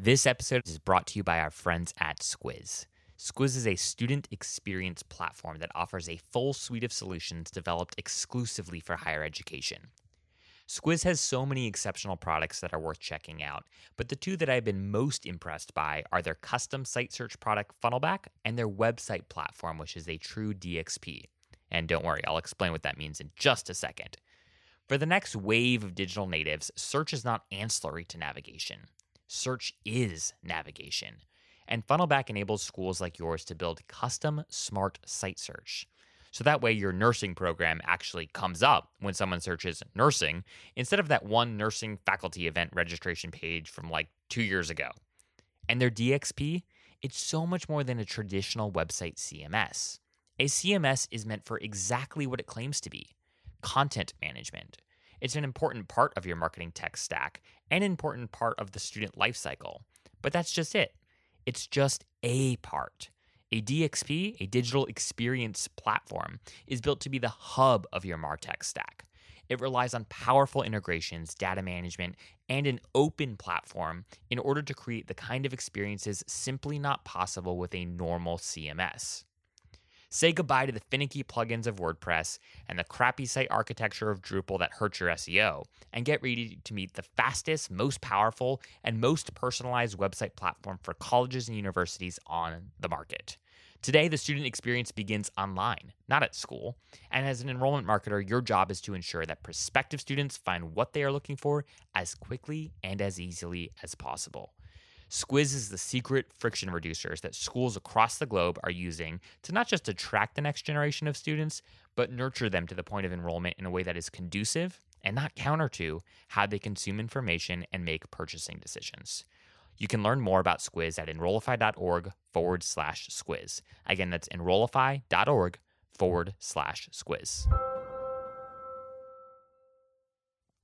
This episode is brought to you by our friends at Squiz. Squiz is a student experience platform that offers a full suite of solutions developed exclusively for higher education. Squiz has so many exceptional products that are worth checking out, but the two that I've been most impressed by are their custom site search product Funnelback and their website platform, which is a true DXP. And don't worry, I'll explain what that means in just a second. For the next wave of digital natives, search is not ancillary to navigation. Search is navigation. And Funnelback enables schools like yours to build custom smart site search. So that way your nursing program actually comes up when someone searches nursing instead of that one nursing faculty event registration page from like 2 years ago. And their DXP, it's so much more than a traditional website CMS. A CMS is meant for exactly what it claims to be, content management. It's an important part of your marketing tech stack and an important part of the student lifecycle. But that's just it. It's just a part. A DXP, a digital experience platform, is built to be the hub of your MarTech stack. It relies on powerful integrations, data management, and an open platform in order to create the kind of experiences simply not possible with a normal CMS. Say goodbye to the finicky plugins of WordPress and the crappy site architecture of Drupal that hurts your SEO, and get ready to meet the fastest, most powerful, and most personalized website platform for colleges and universities on the market. Today, the student experience begins online, not at school, and as an enrollment marketer, your job is to ensure that prospective students find what they are looking for as quickly and as easily as possible. Squiz is the secret friction reducers that schools across the globe are using to not just attract the next generation of students, but nurture them to the point of enrollment in a way that is conducive and not counter to how they consume information and make purchasing decisions. You can learn more about Squiz at enrollify.org/Squiz. Again, that's enrollify.org/Squiz.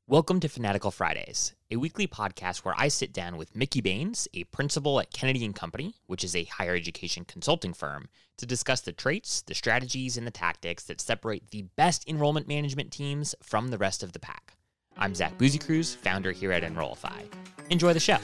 Welcome to Fanatical Fridays, a weekly podcast where I sit down with Mickey Baines, a principal at Kennedy and Company, which is a higher education consulting firm, to discuss the traits, the strategies, and the tactics that separate the best enrollment management teams from the rest of the pack. I'm Zach Busbee-Cruz, founder here at Enrollify. Enjoy the show.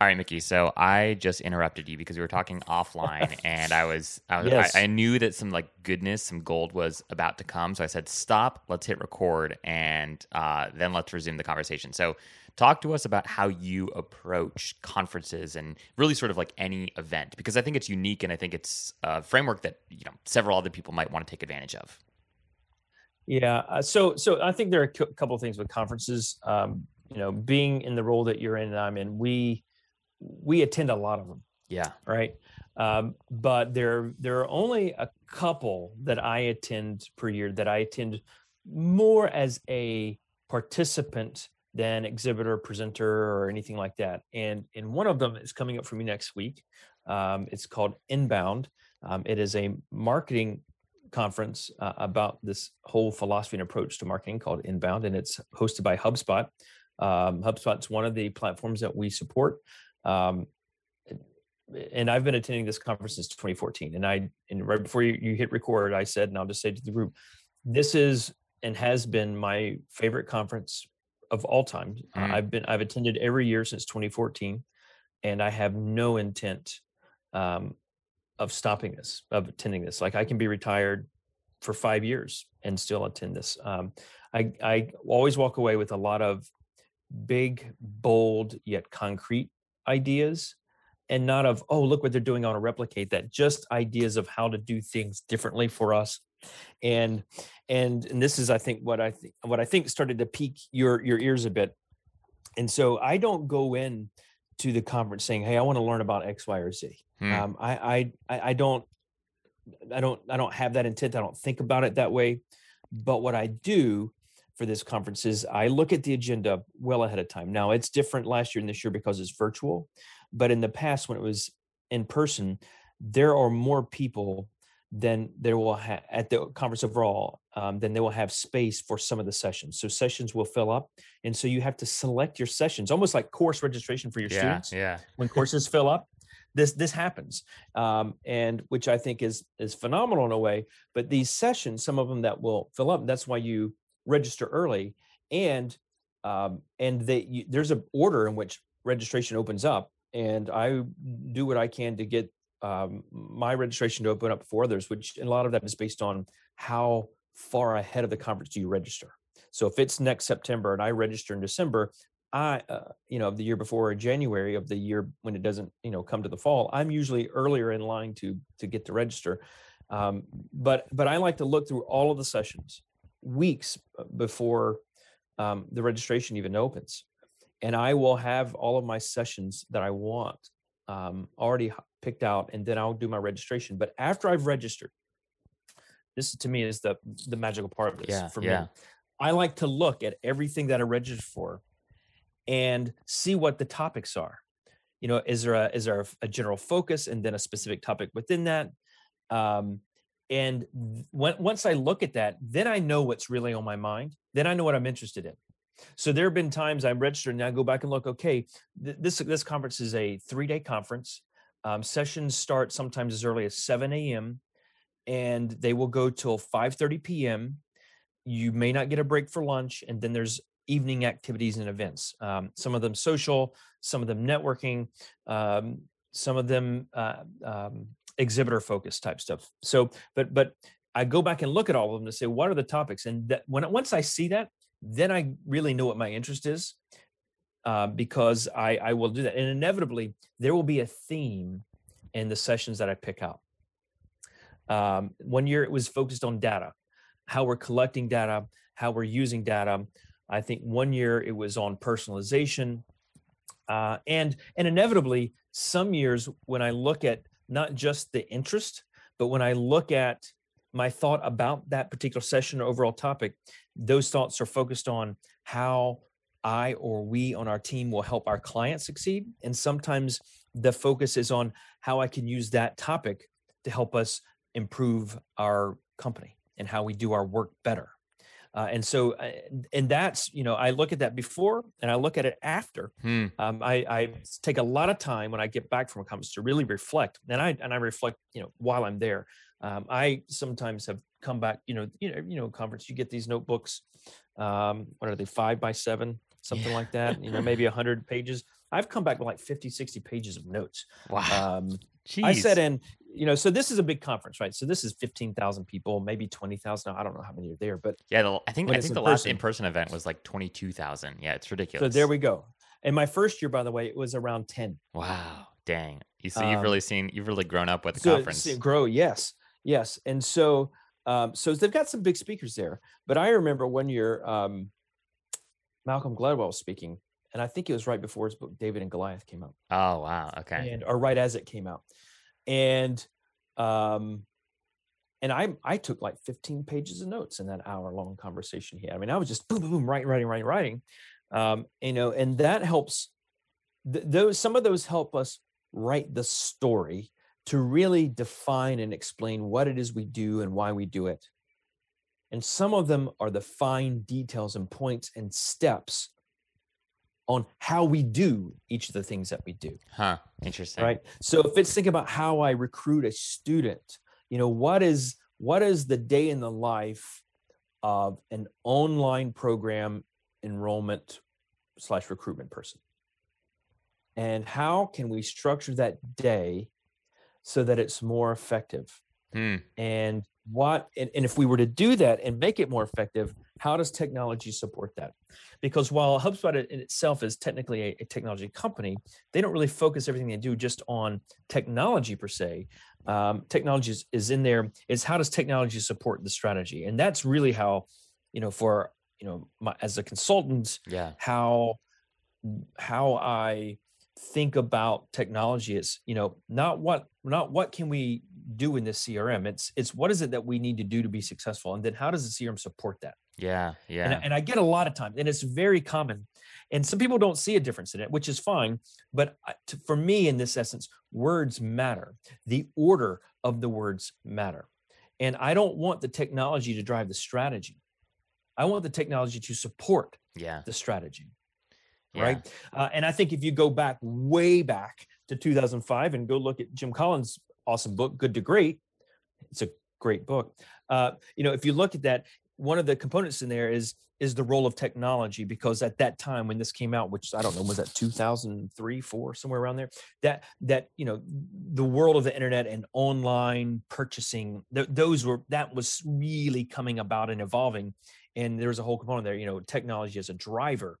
All right, Mickey, so I just interrupted you because we were talking offline, and I was yes. I knew that some like goodness, some gold was about to come, so I said, stop, let's hit record, and then let's resume the conversation. So talk to us about how you approach conferences and really sort of like any event, because I think it's unique, and I think it's a framework that, you know, several other people might want to take advantage of. Yeah, so I think there are a couple of things with conferences. You know, being in the role that you're in and I'm in, we attend a lot of them. Yeah. Right. But there are only a couple that I attend per year that I attend more as a participant than exhibitor, presenter, or anything like that. And one of them is coming up for me next week. It's called Inbound. It is a marketing conference about this whole philosophy and approach to marketing called Inbound, and it's hosted by HubSpot. HubSpot's one of the platforms that we support. And I've been attending this conference since 2014. And right before you hit record, I said, and I'll just say to the group, this is and has been my favorite conference of all time. Mm-hmm. I've attended every year since 2014, and I have no intent of stopping this, of attending this. Like, I can be retired for 5 years and still attend this. I always walk away with a lot of big, bold, yet concrete ideas, and not of, oh, look what they're doing, I want to replicate that. Just ideas of how to do things differently for us. And this is, I think, what I think started to pique your ears a bit. And so I don't go in to the conference saying, hey, I want to learn about X, Y, or Z. I don't have that intent. I don't think about it that way. But what I do for this conference is I look at the agenda well ahead of time. Now, it's different last year and this year because it's virtual, but in the past when it was in person, there are more people than there will have at the conference overall, than they will have space for some of the sessions. So sessions will fill up. And so you have to select your sessions, almost like course registration for your students. Yeah. When courses fill up, This happens, and which I think is phenomenal in a way. But these sessions, some of them that will fill up. That's why you register early, and there's an order in which registration opens up, and I do what I can to get my registration to open up for others. Which a lot of that is based on how far ahead of the conference do you register. So if it's next September and I register in December, the year before or January of the year when it doesn't, come to the fall, I'm usually earlier in line to get to register. But I like to look through all of the sessions weeks before the registration even opens. And I will have all of my sessions that I want already picked out, and then I'll do my registration. But after I've registered, this to me is the magical part of this for me. I like to look at everything that I registered for and see what the topics are. Is there a general focus and then a specific topic within that? Once I look at that, then I know what's really on my mind. Then I know what I'm interested in. So there have been times I'm registered and I go back and look, okay, this conference is a 3-day conference. Sessions start sometimes as early as 7 a.m. and they will go till 5:30 p.m. You may not get a break for lunch. And then there's evening activities and events. Some of them social, some of them networking, some of them exhibitor focused type stuff. So, but I go back and look at all of them to say, what are the topics? And that once I see that, then I really know what my interest is, because I will do that. And inevitably there will be a theme in the sessions that I pick out. One year it was focused on data, how we're collecting data, how we're using data. I think one year it was on personalization, and inevitably some years when I look at not just the interest, but when I look at my thought about that particular session or overall topic, those thoughts are focused on how I or we on our team will help our clients succeed. And sometimes the focus is on how I can use that topic to help us improve our company and how we do our work better. And that's, I look at that before and I look at it after. I take a lot of time when I get back from a conference to really reflect, and I reflect, while I'm there. I sometimes have come back, conference, you get these notebooks, what are they, 5 by 7, something like that, maybe 100 pages. I've come back with like 50, 60 pages of notes. Wow. Jeez. I said, so this is a big conference, right? So this is 15,000 people, maybe 20,000. I don't know how many are there, but yeah, I think the last in-person event was like 22,000. Yeah, it's ridiculous. So there we go. And my first year, by the way, it was around 10. Wow, dang! You've really grown up with the conference. Yes. And so they've got some big speakers there. But I remember one year, Malcolm Gladwell was speaking. And I think it was right before his book, David and Goliath, came out. Oh, wow. Okay. Or right as it came out. And I took like 15 pages of notes in that hour-long conversation he had. I mean, I was just boom, boom, boom, writing. And that helps. Some of those help us write the story to really define and explain what it is we do and why we do it. And some of them are the fine details and points and steps on how we do each of the things that we do. Huh, interesting. Right? So if it's thinking about how I recruit a student, what is the day in the life of an online program enrollment/recruitment person? And how can we structure that day so that it's more effective? And if we were to do that and make it more effective, how does technology support that? Because while HubSpot in itself is technically a technology company, they don't really focus everything they do just on technology per se. Technology is in there. It's how does technology support the strategy? And that's really how, as a consultant, how I think about technology is, not what can we do in this CRM. It's what is it that we need to do to be successful, and then how does the CRM support that? Yeah. And I get a lot of time, and it's very common, and some people don't see a difference in it, which is fine. But for me, in this essence, words matter. The order of the words matter. And I don't want the technology to drive the strategy. I want the technology to support the strategy. Right. And I think if you go back way back to 2005 and go look at Jim Collins' awesome book, Good to Great. It's a great book. You know, if you look at that, one of the components in there is the role of technology, because at that time when this came out, which I don't know, was that 2003, four, somewhere around there, that, you know, the world of the internet and online purchasing, that was really coming about and evolving. And there was a whole component there, you know, technology as a driver.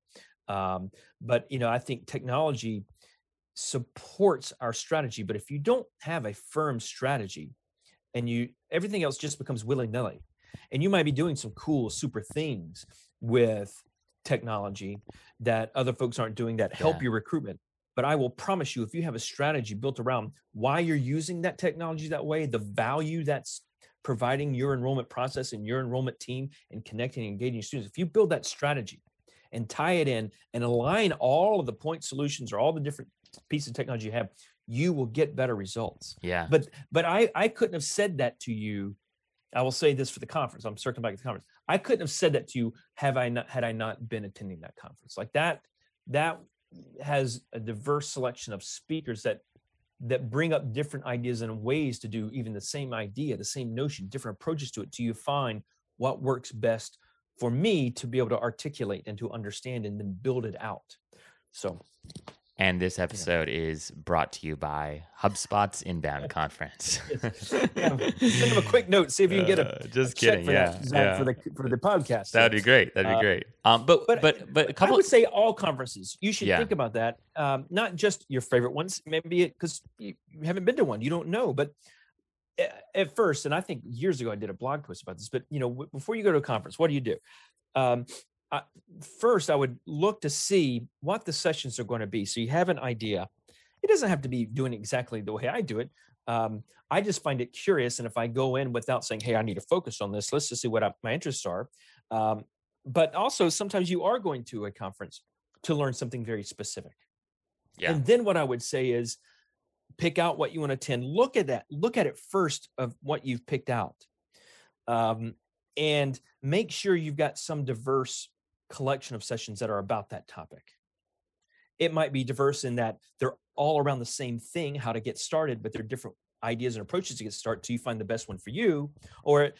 But, you know, I think technology supports our strategy, but if you don't have a firm strategy and everything else just becomes willy-nilly, and you might be doing some cool, super things with technology that other folks aren't doing that help your recruitment. But I will promise you, if you have a strategy built around why you're using that technology that way, the value that's providing your enrollment process and your enrollment team and connecting and engaging students, if you build that strategy and tie it in and align all of the point solutions or all the different pieces of technology you have, you will get better results. Yeah. But I couldn't have said that to you. I will say this for the conference. I'm circling back to the conference. I couldn't have said that to you had I not been attending that conference. Like that has a diverse selection of speakers that bring up different ideas and ways to do even the same idea, the same notion, different approaches to it, till you find what works best for me to be able to articulate and to understand and then build it out. So. And this episode is brought to you by HubSpot's Inbound Conference. Send them a quick note. See if you can get a check for that for the podcast. That'd be great. That'd be great. But a couple. I would say all conferences. You should think about that. Not just your favorite ones. Maybe because you haven't been to one, you don't know. But at first, and I think years ago I did a blog post about this. But you know, before you go to a conference, what do you do? First, I would look to see what the sessions are going to be. So you have an idea. It doesn't have to be doing exactly the way I do it. I just find it curious. And if I go in without saying, hey, I need to focus on this, let's just see what my interests are. But also sometimes you are going to a conference to learn something very specific. Yeah. And then what I would say is pick out what you want to attend. Look at that. Look at it first of what you've picked out. And make sure you've got some diverse collection of sessions that are about that topic. It might be diverse in that they're all around the same thing, how to get started, but they're different ideas and approaches to get started till you find the best one for you. Or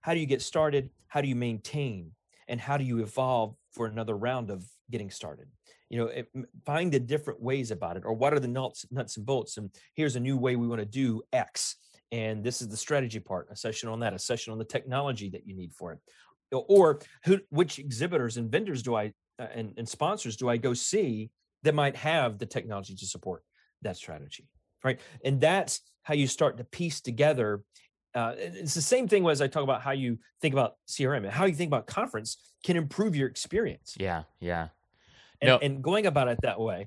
how do you get started? How do you maintain? And how do you evolve for another round of getting started? You know, find the different ways about it, or what are the nuts and bolts? And here's a new way we want to do X. And this is the strategy part, a session on that, a session on the technology that you need for it. Or which exhibitors and vendors do I and sponsors do I go see that might have the technology to support that strategy, right? And that's how you start to piece together. It's the same thing as I talk about how you think about CRM and how you think about conference can improve your experience. Yeah, yeah. And going about it that way,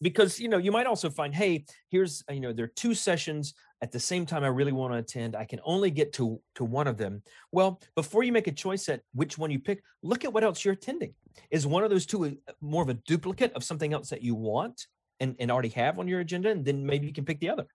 because, you know, you might also find, hey, here's, you know, there are two sessions at the same time I really want to attend. I can only get to one of them. Well, before you make a choice at which one you pick, look at what else you're attending. Is one of those two more of a duplicate of something else that you want and already have on your agenda? And then maybe you can pick the other.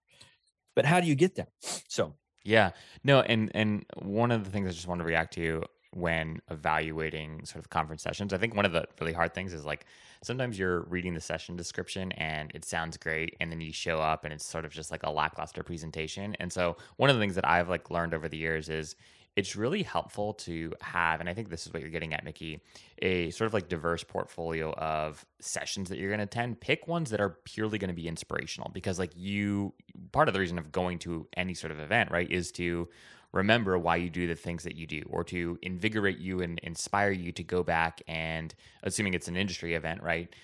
But how do you get that? So, yeah, no. And one of the things I just want to react to when evaluating sort of conference sessions, I think one of the really hard things is, like, sometimes you're reading the session description and it sounds great, and then you show up and it's sort of just like a lackluster presentation. And so one of the things that I've like learned over the years is it's really helpful to have, and I think this is what you're getting at, Mickey, a sort of like diverse portfolio of sessions that you're going to attend. Pick ones that are purely going to be inspirational, because like part of the reason of going to any sort of event, right, is to remember why you do the things that you do, or to invigorate you and inspire you to go back and, assuming it's an industry event, right,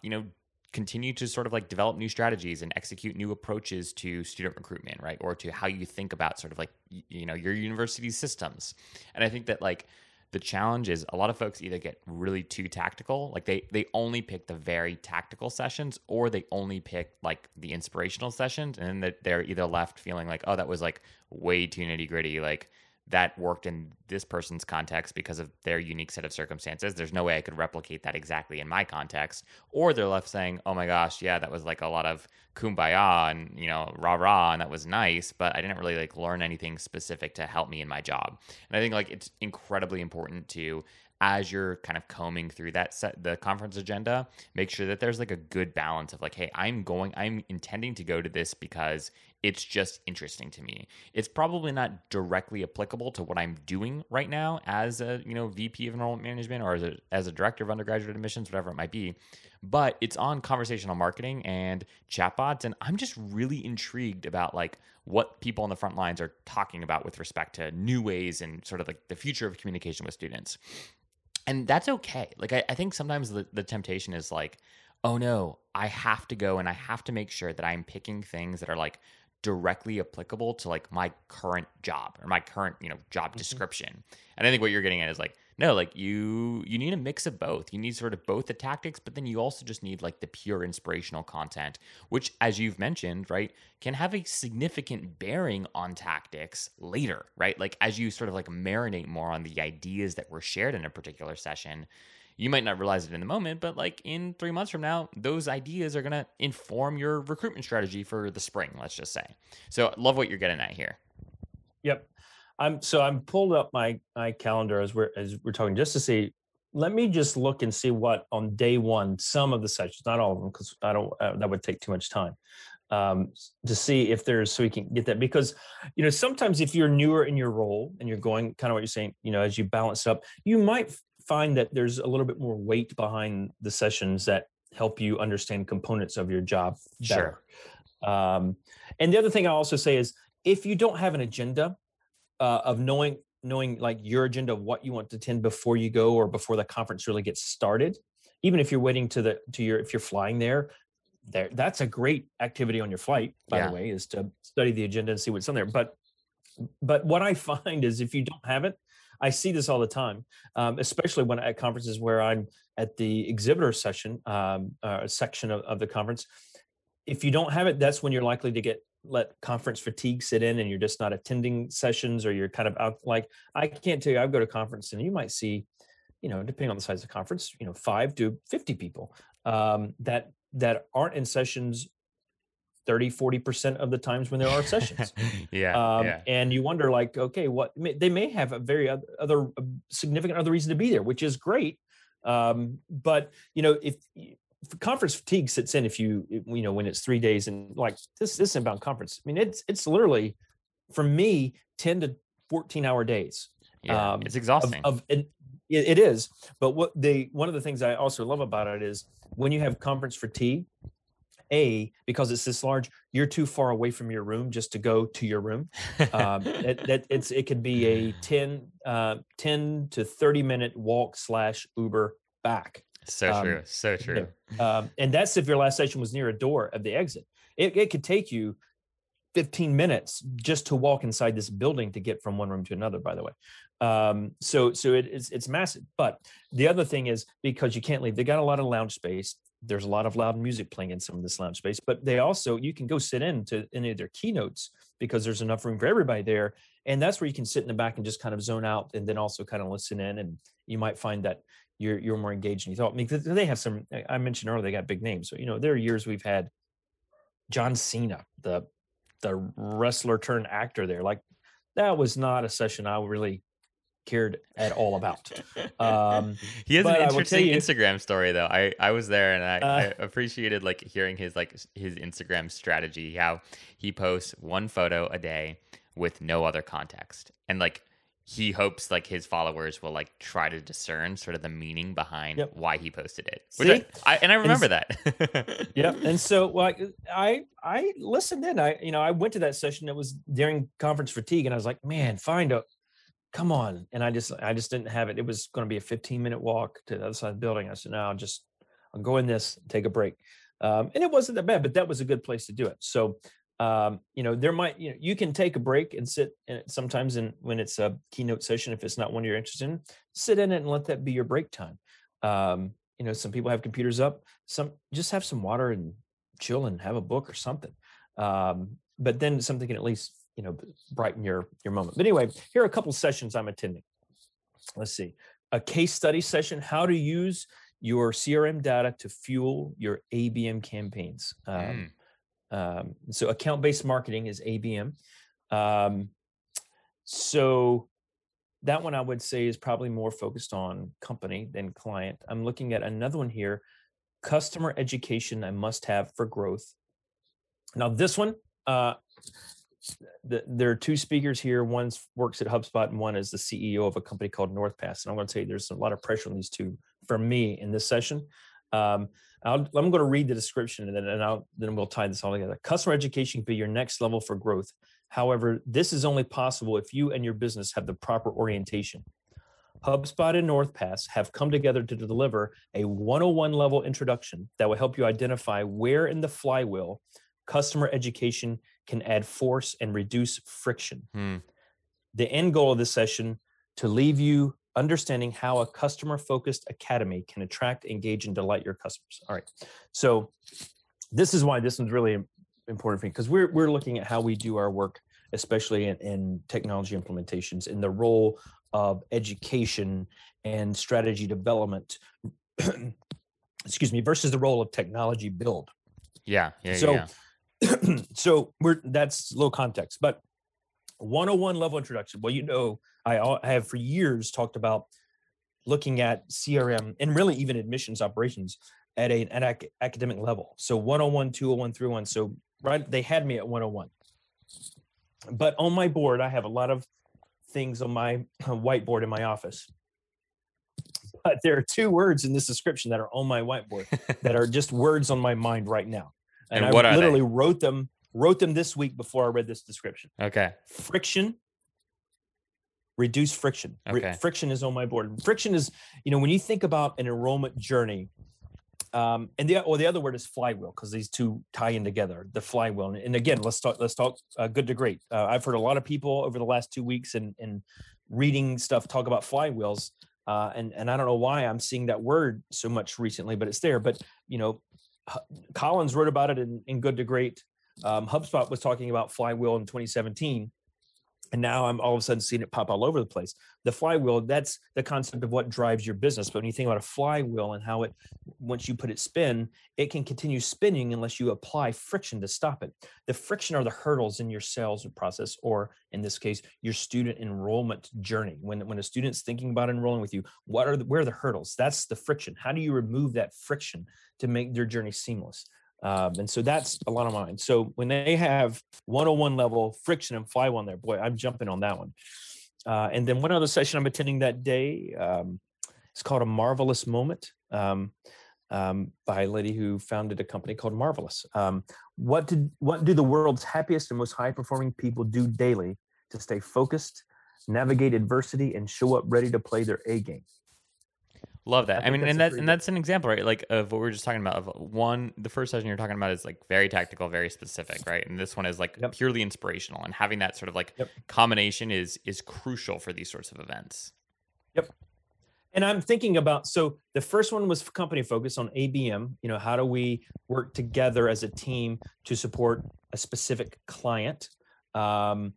you know, continue to sort of like develop new strategies and execute new approaches to student recruitment, right, or to how you think about sort of like, you know, your university systems. And I think that like the challenge is a lot of folks either get really too tactical, like they only pick the very tactical sessions, or they only pick like the inspirational sessions, and then they're either left feeling like, oh, that was like way too nitty gritty, like that worked in this person's context because of their unique set of circumstances. There's no way I could replicate that exactly in my context. Or they're left saying, oh my gosh, yeah, that was like a lot of kumbaya and, you know, rah rah, and that was nice, but I didn't really like learn anything specific to help me in my job. And I think like it's incredibly important to as you're kind of combing through that set, the conference agenda, make sure that there's like a good balance of like, hey, I'm intending to go to this because it's just interesting to me. It's probably not directly applicable to what I'm doing right now as a, you know, VP of enrollment management or as a director of undergraduate admissions, whatever it might be, but it's on conversational marketing and chatbots. And I'm just really intrigued about like what people on the front lines are talking about with respect to new ways and sort of like the future of communication with students. And that's okay. Like, I think sometimes the temptation is like, oh no, I have to go and I have to make sure that I'm picking things that are like directly applicable to like my current job or my current, you know, job description. And I think what you're getting at is like, no, like you need a mix of both. You need sort of both the tactics, but then you also just need like the pure inspirational content, which, as you've mentioned, right, can have a significant bearing on tactics later, right? Like as you sort of like marinate more on the ideas that were shared in a particular session, you might not realize it in the moment, but like in 3 months from now, those ideas are going to inform your recruitment strategy for the spring, let's just say. So I love what you're getting at here. Yep. I'm pulled up my calendar as we're talking just to see. Let me just look and see what on day one, some of the sessions, not all of them, because I don't, that would take too much time, to see if there's, so we can get that, because, you know, sometimes if you're newer in your role and you're going kind of what you're saying, you know, as you balance up, you might find that there's a little bit more weight behind the sessions that help you understand components of your job better. Sure. And the other thing I also say is if you don't have an agenda, of knowing like your agenda of what you want to attend before you go or before the conference really gets started, even if you're waiting if you're flying there, that's a great activity on your flight, by the way, is to study the agenda and see what's on there. But what I find is if you don't have it, I see this all the time, especially when at conferences where I'm at the exhibitor section of the conference. If you don't have it, that's when you're likely to let conference fatigue sit in and you're just not attending sessions, or you're kind of out. Like, I can't tell you, I go to conference and you might see, you know, depending on the size of the conference, you know, 5 to 50 people that aren't in sessions 30-40% of the times when there are sessions. And you wonder like, okay, what they may have a very other significant other reason to be there, which is great. But you know, if conference fatigue sits in, if you know, when it's 3 days and like this inbound conference, I mean, it's literally for me, 10 to 14 hour days. Yeah, it's exhausting. It is. But one of the things I also love about it is when you have conference fatigue, because it's this large, you're too far away from your room just to go to your room. It could be a 10 to 30 minute walk / Uber back. So true. And that's if your last session was near a door of the exit. It could take you 15 minutes just to walk inside this building to get from one room to another, by the way. So it's massive. But the other thing is, because you can't leave, they got a lot of lounge space. There's a lot of loud music playing in some of this lounge space, but they also, you can go sit in to any of their keynotes because there's enough room for everybody there. And that's where you can sit in the back and just kind of zone out and then also kind of listen in. And you might find that you're more engaged than you thought. I mean, they have some, I mentioned earlier, they got big names. So, you know, there are years we've had John Cena, the wrestler turned actor there. Like, that was not a session I really cared at all about. He has an interesting Instagram story though. I was there and I appreciated like hearing his Instagram strategy, how he posts one photo a day with no other context. And like, he hopes like his followers will like try to discern sort of the meaning behind why he posted it. Which I remember that. Yeah. And so like, I listened in, I went to that session that was during conference fatigue and I was like, man, come on. And I just didn't have it. It was going to be a 15 minute walk to the other side of the building. I said, no, I'll go in this, take a break. And it wasn't that bad, but that was a good place to do it. So, you can take a break and sit in sometimes when it's a keynote session, if it's not one you're interested in, sit in it and let that be your break time. Some people have computers up, some just have some water and chill and have a book or something. But then something can at least, you know, brighten your moment. But anyway, here are a couple of sessions I'm attending. Let's see. A case study session, how to use your CRM data to fuel your ABM campaigns. So account-based marketing is ABM. So That one I would say is probably more focused on company than client. I'm looking at another one here, customer education I must have for growth. Now this one, there are two speakers here. One works at HubSpot and one is the CEO of a company called Northpass. And I'm going to tell you, there's a lot of pressure on these two for me in this session. I'm going to read the description and then we'll tie this all together. Customer education can be your next level for growth. However, this is only possible if you and your business have the proper orientation. HubSpot and NorthPass have come together to deliver a 101 level introduction that will help you identify where in the flywheel customer education can add force and reduce friction. The end goal of this session to leave you understanding how a customer-focused academy can attract, engage, and delight your customers. All right. So this is why this one's really important for me, because we're looking at how we do our work, especially in technology implementations, in the role of education and strategy development, excuse me, versus the role of technology build. So that's low context, but 101 level introduction. Well, you know, I have for years talked about looking at CRM and really even admissions operations at an academic level. So 101, 201, 301. So right, they had me at 101. But on my board, I have a lot of things on my whiteboard in my office. But there are two words in this description that are on my whiteboard that are just words on my mind right now. And what I literally wrote them this week before I read this description. Okay. Friction, reduce friction. Okay. Friction is on my board. Friction is, you know, when you think about an enrollment journey, the other word is flywheel, because these two tie in together, the flywheel. And again, let's talk good to great. I've heard a lot of people over the last 2 weeks and reading stuff talk about flywheels. And I don't know why I'm seeing that word so much recently, but it's there. But, you know, Collins wrote about it in Good to Great. HubSpot was talking about flywheel in 2017, and now I'm all of a sudden seeing it pop all over the place. The flywheel, that's the concept of what drives your business. But when you think about a flywheel and how it, once you put it spin, it can continue spinning unless you apply friction to stop it. The friction are the hurdles in your sales process, or in this case, your student enrollment journey. When a student's thinking about enrolling with you, where are the hurdles? That's the friction. How do you remove that friction to make their journey seamless? And so that's a lot of mine. So when they have 101 level friction and flywheel on there, boy, I'm jumping on that one. And then one other session I'm attending that day, it's called A Marvelous Moment, by a lady who founded a company called Marvelous. What do the world's happiest and most high performing people do daily to stay focused, navigate adversity, and show up ready to play their A game? Love that. That's an example, right? Like of what we were just talking about. Of one, the first session you're talking about is like very tactical, very specific, right? And this one is like purely inspirational, and having that sort of like combination is crucial for these sorts of events. Yep. And I'm thinking about, so the first one was company focus on ABM. You know, how do we work together as a team to support a specific client? And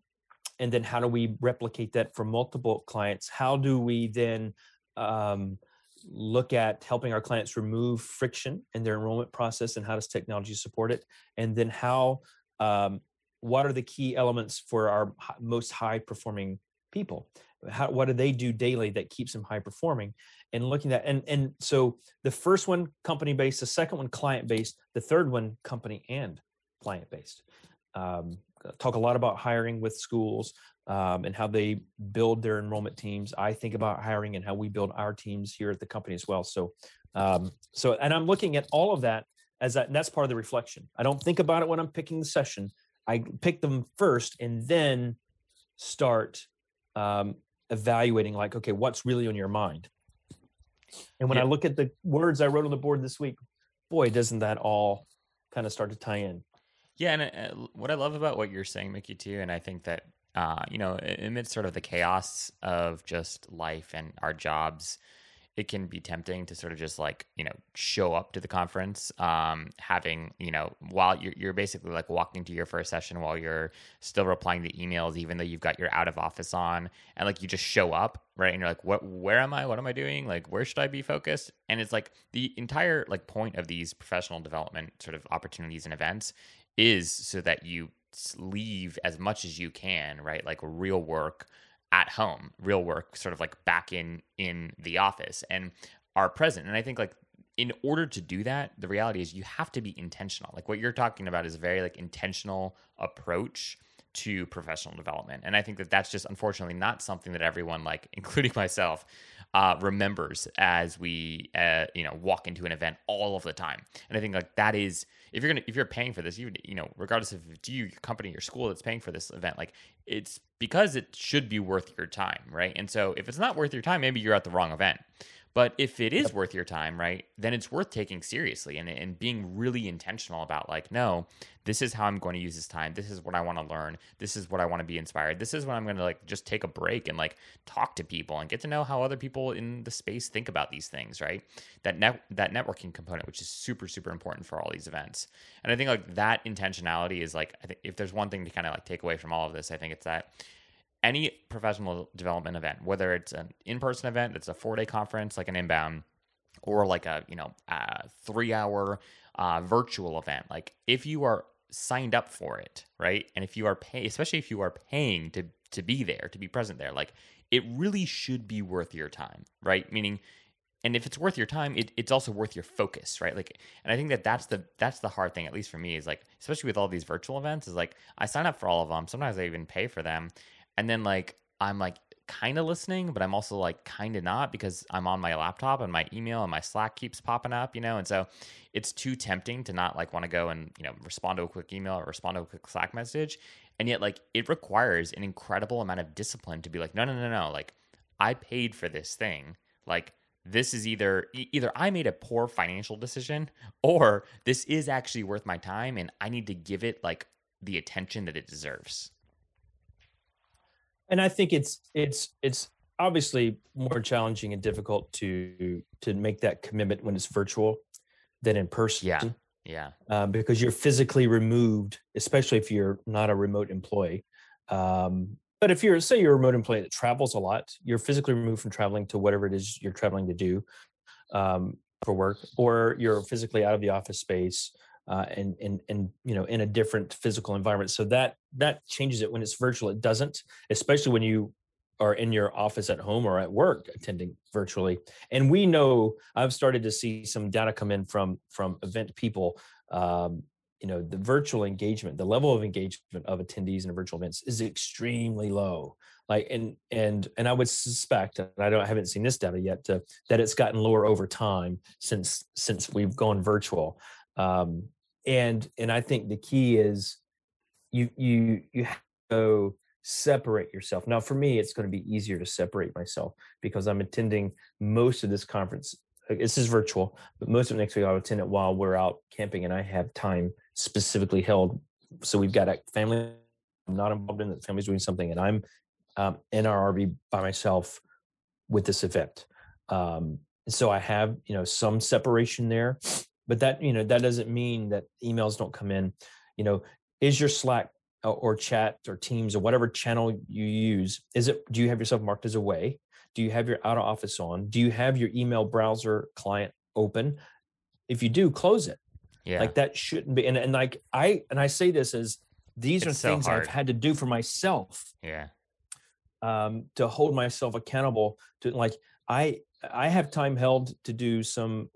then how do we replicate that for multiple clients? How do we then look at helping our clients remove friction in their enrollment process, and how does technology support it? And then how, what are the key elements for our most high performing people? What do they do daily that keeps them high performing? And looking at, and so the first one, company-based, the second one, client-based, the third one, company and client-based. Talk a lot about hiring with schools, and how they build their enrollment teams. I think about hiring and how we build our teams here at the company as well. So, and I'm looking at all of that and that's part of the reflection. I don't think about it when I'm picking the session. I pick them first and then start evaluating, like, okay, what's really on your mind? And when I look at the words I wrote on the board this week, boy, doesn't that all kind of start to tie in? Yeah. And what I love about what you're saying, Mickey, too, and I think that, you know, amidst sort of the chaos of just life and our jobs, it can be tempting to sort of just like, you know, show up to the conference, having, you know, while you're basically like walking to your first session while you're still replying to emails, even though you've got your out of office on, and like you just show up, right? And you're like, where am I? What am I doing? Like, where should I be focused? And it's like the entire like point of these professional development sort of opportunities and events is so that you leave as much as you can, right? Like real work at home, real work, sort of like back in the office, and are present. And I think like in order to do that, the reality is you have to be intentional. Like what you're talking about is a very like intentional approach to professional development. And I think that that's just unfortunately not something that everyone, like including myself, remembers as we, walk into an event all of the time. And I think like that is, if you're paying for this, you know, regardless if it's you, your company, your school that's paying for this event, like it's because it should be worth your time, right? And so if it's not worth your time, maybe you're at the wrong event. But if it is worth your time, right, then it's worth taking seriously and being really intentional about like, no, this is how I'm going to use this time. This is what I want to learn. This is what I want to be inspired. This is when I'm going to like just take a break and like talk to people and get to know how other people in the space think about these things, right? That networking component, which is super, super important for all these events. And I think like that intentionality is like, I think if there's one thing to kind of like take away from all of this, I think it's that any professional development event, whether it's an in-person event, it's a 4-day conference like an Inbound, or like a, a 3-hour virtual event, like if you are signed up for it, right? And if you are especially if you are paying to be there, to be present there, like it really should be worth your time, right? Meaning, and if it's worth your time, it's also worth your focus, right? Like, and I think that that's the hard thing, at least for me, is like, especially with all these virtual events, is like I sign up for all of them. Sometimes I even pay for them. And then like, I'm like kind of listening, but I'm also like kind of not, because I'm on my laptop and my email and my Slack keeps popping up, And so it's too tempting to not like want to go and, respond to a quick email or respond to a quick Slack message. And yet like it requires an incredible amount of discipline to be like, no. Like I paid for this thing. Like this is either I made a poor financial decision, or this is actually worth my time and I need to give it like the attention that it deserves. And I think it's obviously more challenging and difficult to make that commitment when it's virtual than in person. Yeah. Because you're physically removed, especially if you're not a remote employee. But if you're a remote employee that travels a lot, you're physically removed from traveling to whatever it is you're traveling to do for work, or you're physically out of the office space and in a different physical environment. So that changes it. When it's virtual, it doesn't, especially when you are in your office at home or at work attending virtually. And we know, I've started to see some data come in from event people, the virtual engagement, the level of engagement of attendees in virtual events is extremely low. Like, and I would suspect, and I haven't seen this data yet, that it's gotten lower over time since we've gone virtual. And I think the key is you have to separate yourself. Now, for me, it's going to be easier to separate myself because I'm attending most of this conference. This is virtual, but most of next week I'll attend it while we're out camping, and I have time specifically held. So we've got a family I'm not involved in, the family's doing something, and I'm in our RV by myself with this event. So I have, some separation there. But that, that doesn't mean that emails don't come in. Is your Slack or chat or Teams or whatever channel you use, do you have yourself marked as away? Do you have your out of office on? Do you have your email browser client open? If you do, close it. Yeah. Like that shouldn't be. And like I say this as these are things I've had to do for myself. Yeah. To hold myself accountable to I have time held to do some,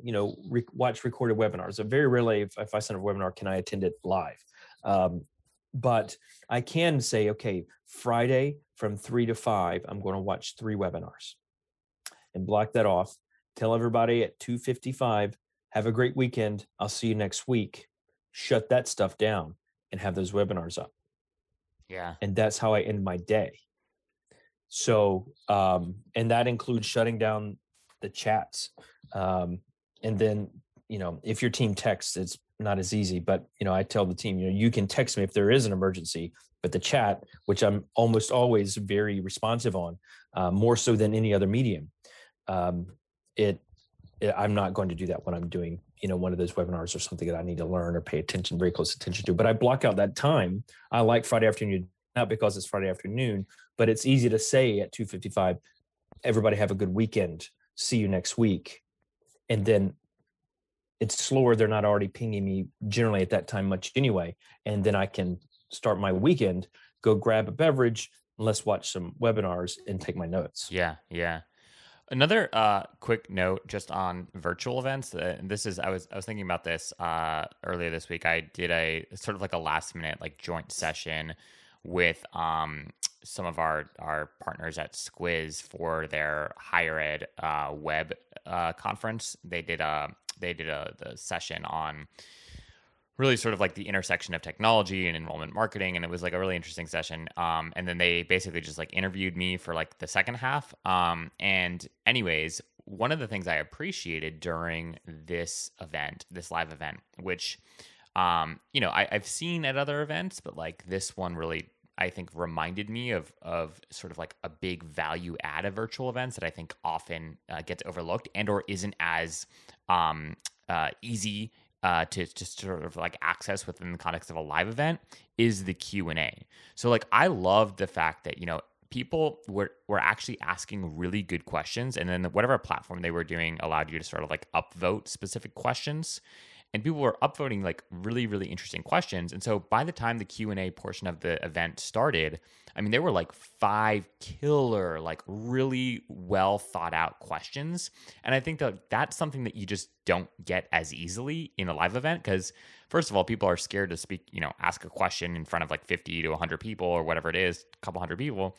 watch recorded webinars. Very rarely, if I send a webinar, can I attend it live? But I can say, okay, Friday from 3 to 5, I'm going to watch 3 webinars and block that off. Tell everybody at 2:55, have a great weekend. I'll see you next week. Shut that stuff down and have those webinars up. Yeah. And that's how I end my day. So, and that includes shutting down the chats. And then, if your team texts, it's not as easy, but, I tell the team, you can text me if there is an emergency, but the chat, which I'm almost always very responsive on, more so than any other medium, I'm not going to do that when I'm doing, one of those webinars or something that I need to learn or pay attention, very close attention to, but I block out that time. I like Friday afternoon, not because it's Friday afternoon, but it's easy to say at 2:55, everybody have a good weekend. See you next week. And then it's slower. They're not already pinging me generally at that time much anyway. And then I can start my weekend, go grab a beverage, let's watch some webinars and take my notes. Yeah, yeah. Another quick note just on virtual events. This is I was thinking about this earlier this week. I did a sort of like a last minute like joint session with some of our partners at Squiz for their higher ed web conference. They did a session on really sort of like the intersection of technology and enrollment marketing. And it was like a really interesting session. And then they basically just like interviewed me for like the second half. And anyways, one of the things I appreciated during this event, this live event, which, you know, I've seen at other events, but like this one really, I think, reminded me of sort of like a big value add of virtual events that I think often gets overlooked and or isn't as easy to just sort of like access within the context of a live event is the Q&A. So like I loved the fact that, you know, people were actually asking really good questions, and then whatever platform they were doing allowed you to sort of like upvote specific questions, and people were upvoting like really, really interesting questions. And so by the time the Q&A portion of the event started, I mean, there were like 5 killer, like really well thought out questions. And I think that that's something that you just don't get as easily in a live event, because first of all, people are scared to speak, you know, ask a question in front of like 50 to 100 people or whatever it is, a couple hundred people.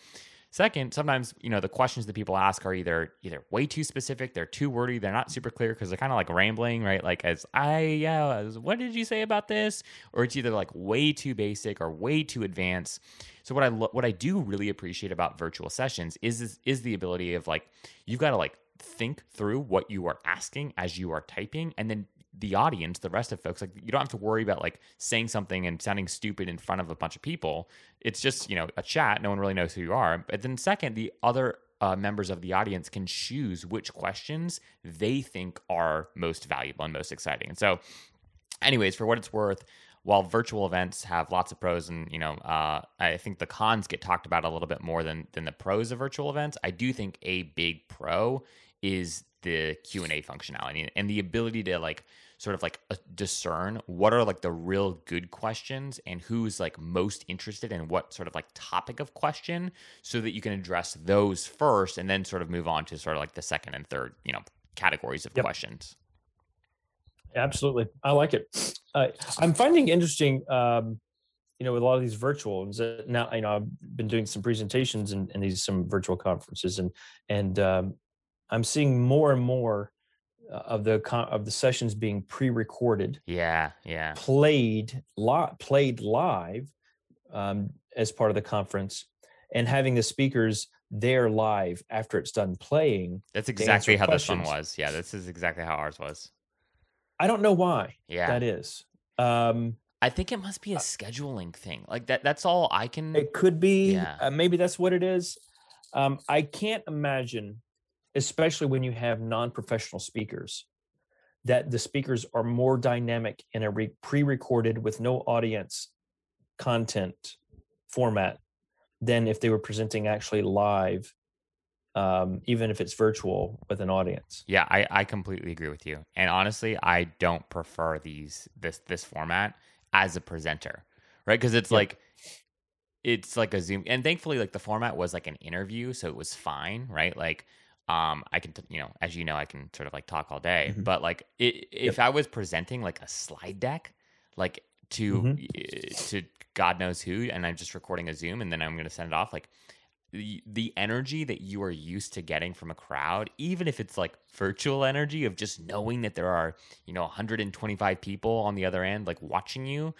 Second, sometimes, you know, the questions that people ask are either way too specific, they're too wordy, they're not super clear because they're kind of like rambling, right? Like, what did you say about this? Or it's either like way too basic or way too advanced. So what I do really appreciate about virtual sessions is the ability of like, you've got to like think through what you are asking as you are typing, and then the audience, the rest of folks, like you don't have to worry about like saying something and sounding stupid in front of a bunch of people. It's just, you know, a chat. No one really knows who you are. But then second, the other members of the audience can choose which questions they think are most valuable and most exciting. And so anyways, for what it's worth, while virtual events have lots of pros and, you know, I think the cons get talked about a little bit more than the pros of virtual events, I do think a big pro is the Q&A functionality and the ability to like sort of like discern what are like the real good questions and who's like most interested in what sort of like topic of question, so that you can address those first and then sort of move on to sort of like the second and third, you know, categories of questions. Absolutely. I like it. I'm finding interesting, you know, with a lot of these virtual ones now, you know, I've been doing some presentations and these, some virtual conferences and I'm seeing more and more of the sessions being pre-recorded. Yeah, yeah. Played live as part of the conference, and having the speakers there live after it's done playing. That's exactly how this one was. Yeah, this is exactly how ours was. I don't know why. Yeah, that is. I think it must be a scheduling thing. Like that. That's all I can. It could be. Yeah. Maybe that's what it is. I can't imagine, especially when you have non-professional speakers, that the speakers are more dynamic in a pre-recorded with no audience content format than if they were presenting actually live, even if it's virtual with an audience. Yeah, I completely agree with you. And honestly, I don't prefer this format as a presenter, right? Because it's like, it's like a Zoom. And thankfully, like the format was like an interview, so it was fine, right? Like, I can, you know, as you know, I can sort of like talk all day, but like if I was presenting like a slide deck, like to God knows who, and I'm just recording a Zoom and then I'm going to send it off, like the energy that you are used to getting from a crowd, even if it's like virtual energy of just knowing that there are, you know, 125 people on the other end, like watching you,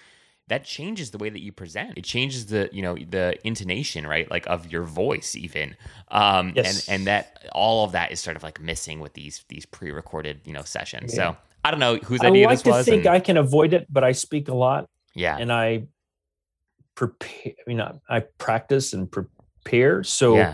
that changes the way that you present. It changes the, you know, the intonation, right? Like of your voice even. Yes. And that, all of that is sort of like missing with these pre-recorded, you know, sessions. Yeah. So I don't know whose idea this was. I like to think I can avoid it, but I speak a lot. Yeah. And I prepare, I mean, I practice and prepare. So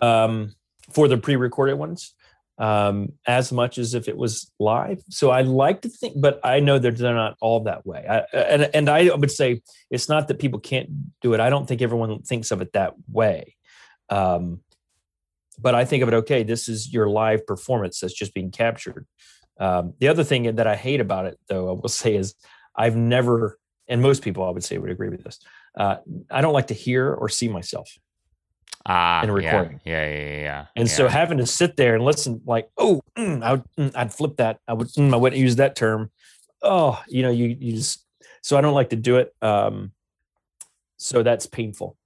for the pre-recorded ones, as much as if it was live. So I like to think, but I know that they're not all that way. And I would say it's not that people can't do it. I don't think everyone thinks of it that way. But I think of it, okay, this is your live performance that's just being captured. The other thing that I hate about it, though, I will say is I've never, and most people I would say would agree with this, I don't like to hear or see myself. And recording. And so having to sit there and listen, like, I'd flip that. I wouldn't use that term. Oh, you know, you just, so I don't like to do it. So that's painful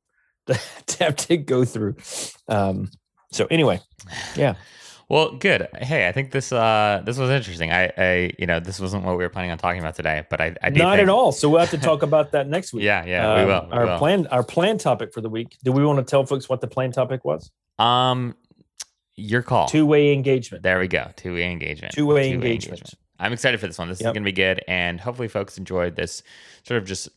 to have to go through. So anyway, yeah. Well, good. Hey, I think this this was interesting. I you know, this wasn't what we were planning on talking about today, but I do not think... at all. So we'll have to talk about that next week. We will. Our plan topic for the week. Do we want to tell folks what the plan topic was? Your call. Two-way engagement. There we go. Two-way engagement. I'm excited for this one. This is going to be good, and hopefully, folks enjoyed this sort of just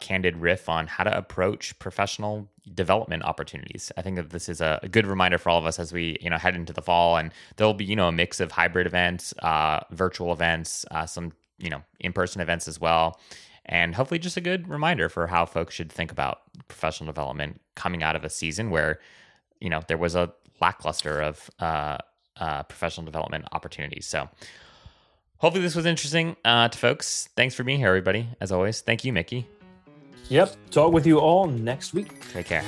candid riff on how to approach professional development opportunities. I think that this is a good reminder for all of us as we, head into the fall, and there'll be, a mix of hybrid events, virtual events, some, in-person events as well. And hopefully just a good reminder for how folks should think about professional development coming out of a season where, there was a lackluster of professional development opportunities. So hopefully this was interesting to folks. Thanks for being here, everybody. As always, thank you, Mickey. Yep. Talk with you all next week. Take care.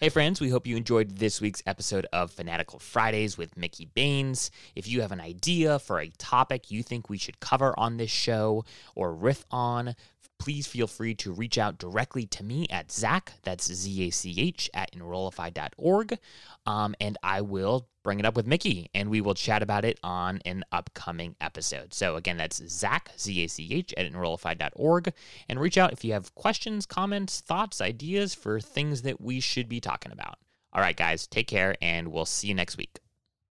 Hey friends, we hope you enjoyed this week's episode of Fanatical Fridays with Mickey Baines. If you have an idea for a topic you think we should cover on this show or riff on, please feel free to reach out directly to me at Zach, that's Z-A-C-H, at enrollify.org, and I will bring it up with Mickey, and we will chat about it on an upcoming episode. So again, that's Zach, Z-A-C-H, at enrollify.org, and reach out if you have questions, comments, thoughts, ideas for things that we should be talking about. All right, guys, take care, and we'll see you next week.